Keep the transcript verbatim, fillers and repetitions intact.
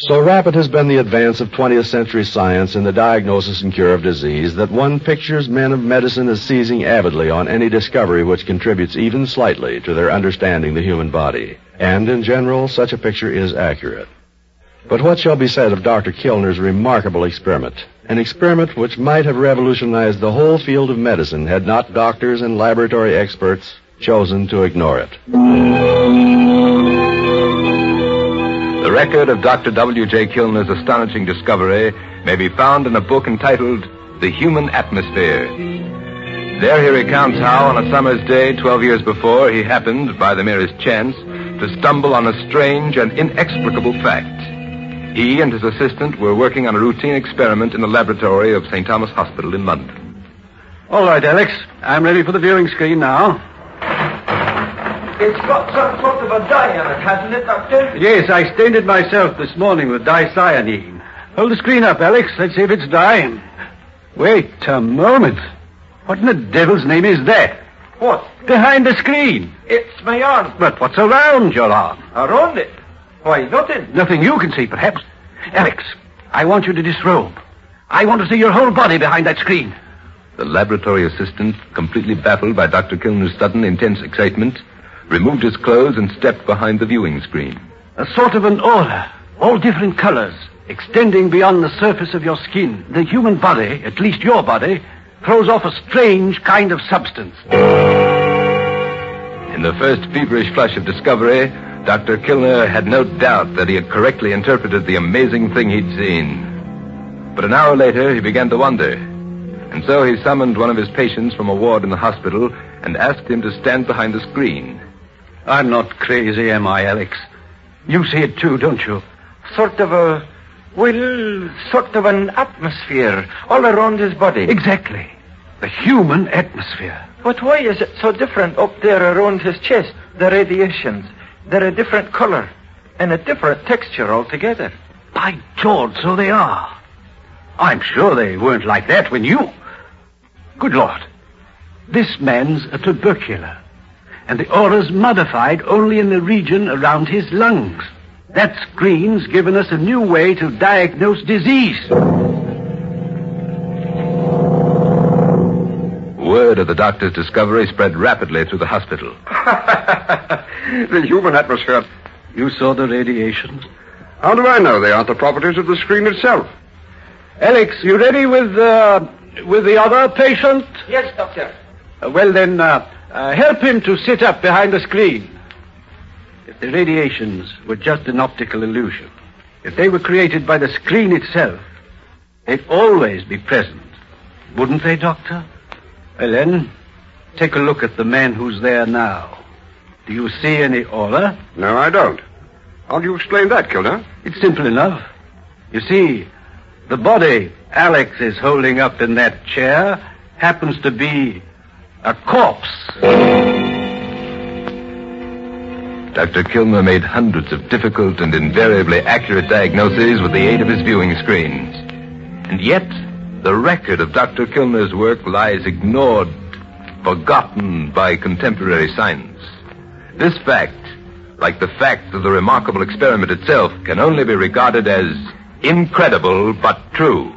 So rapid has been the advance of twentieth century science in the diagnosis and cure of disease that one pictures men of medicine as seizing avidly on any discovery which contributes even slightly to their understanding the human body. And in general, such a picture is accurate. But what shall be said of Doctor Kilner's remarkable experiment? An experiment which might have revolutionized the whole field of medicine had not doctors and laboratory experts chosen to ignore it. The record of Doctor W J. Kilner's astonishing discovery may be found in a book entitled The Human Atmosphere. There he recounts how, on a summer's day twelve years before, he happened, by the merest chance, to stumble on a strange and inexplicable fact. He and his assistant were working on a routine experiment in the laboratory of Saint Thomas Hospital in London. All right, Alex. I'm ready for the viewing screen now. It's got some sort of a dye on it, hasn't it, Doctor? Yes, I stained it myself this morning with dicyanine. Hold the screen up, Alex. Let's see if it's dyeing. Wait a moment. What in the devil's name is that? What? Behind the screen. It's my arm. But what's around your arm? Around it? Why, nothing. Nothing you can see, perhaps. Alex, I want you to disrobe. I want to see your whole body behind that screen. The laboratory assistant, completely baffled by Doctor Kilner's sudden intense excitement, removed his clothes and stepped behind the viewing screen. A sort of an aura, all different colors, extending beyond the surface of your skin. The human body, at least your body, throws off a strange kind of substance. In the first feverish flush of discovery, Doctor Kilner had no doubt that he had correctly interpreted the amazing thing he'd seen. But an hour later, he began to wonder. And so he summoned one of his patients from a ward in the hospital and asked him to stand behind the screen. I'm not crazy, am I, Alex? You see it too, don't you? Sort of a, well, sort of an atmosphere all around his body. Exactly. The human atmosphere. But why is it so different up there around his chest, the radiations? They're a different color and a different texture altogether. By George, so they are. I'm sure they weren't like that when you... Good Lord. This man's a tubercular, and the aura's modified only in the region around his lungs. That screen's given us a new way to diagnose disease. Word of the doctor's discovery spread rapidly through the hospital. The human atmosphere. You saw the radiations? How do I know they aren't the properties of the screen itself? Alex, you ready with uh, with the other patient? Yes, Doctor. Uh, well, then, uh, uh, help him to sit up behind the screen. If the radiations were just an optical illusion, if they were created by the screen itself, they'd always be present. Wouldn't they, Doctor? Well, then, take a look at the man who's there now. Do you see any aura? No, I don't. How do you explain that, Kilner? It's simple enough. You see, the body Alex is holding up in that chair happens to be a corpse. Doctor Kilner made hundreds of difficult and invariably accurate diagnoses with the aid of his viewing screens. And yet, the record of Doctor Kilner's work lies ignored, forgotten by contemporary science. This fact, like the fact of the remarkable experiment itself, can only be regarded as incredible but true.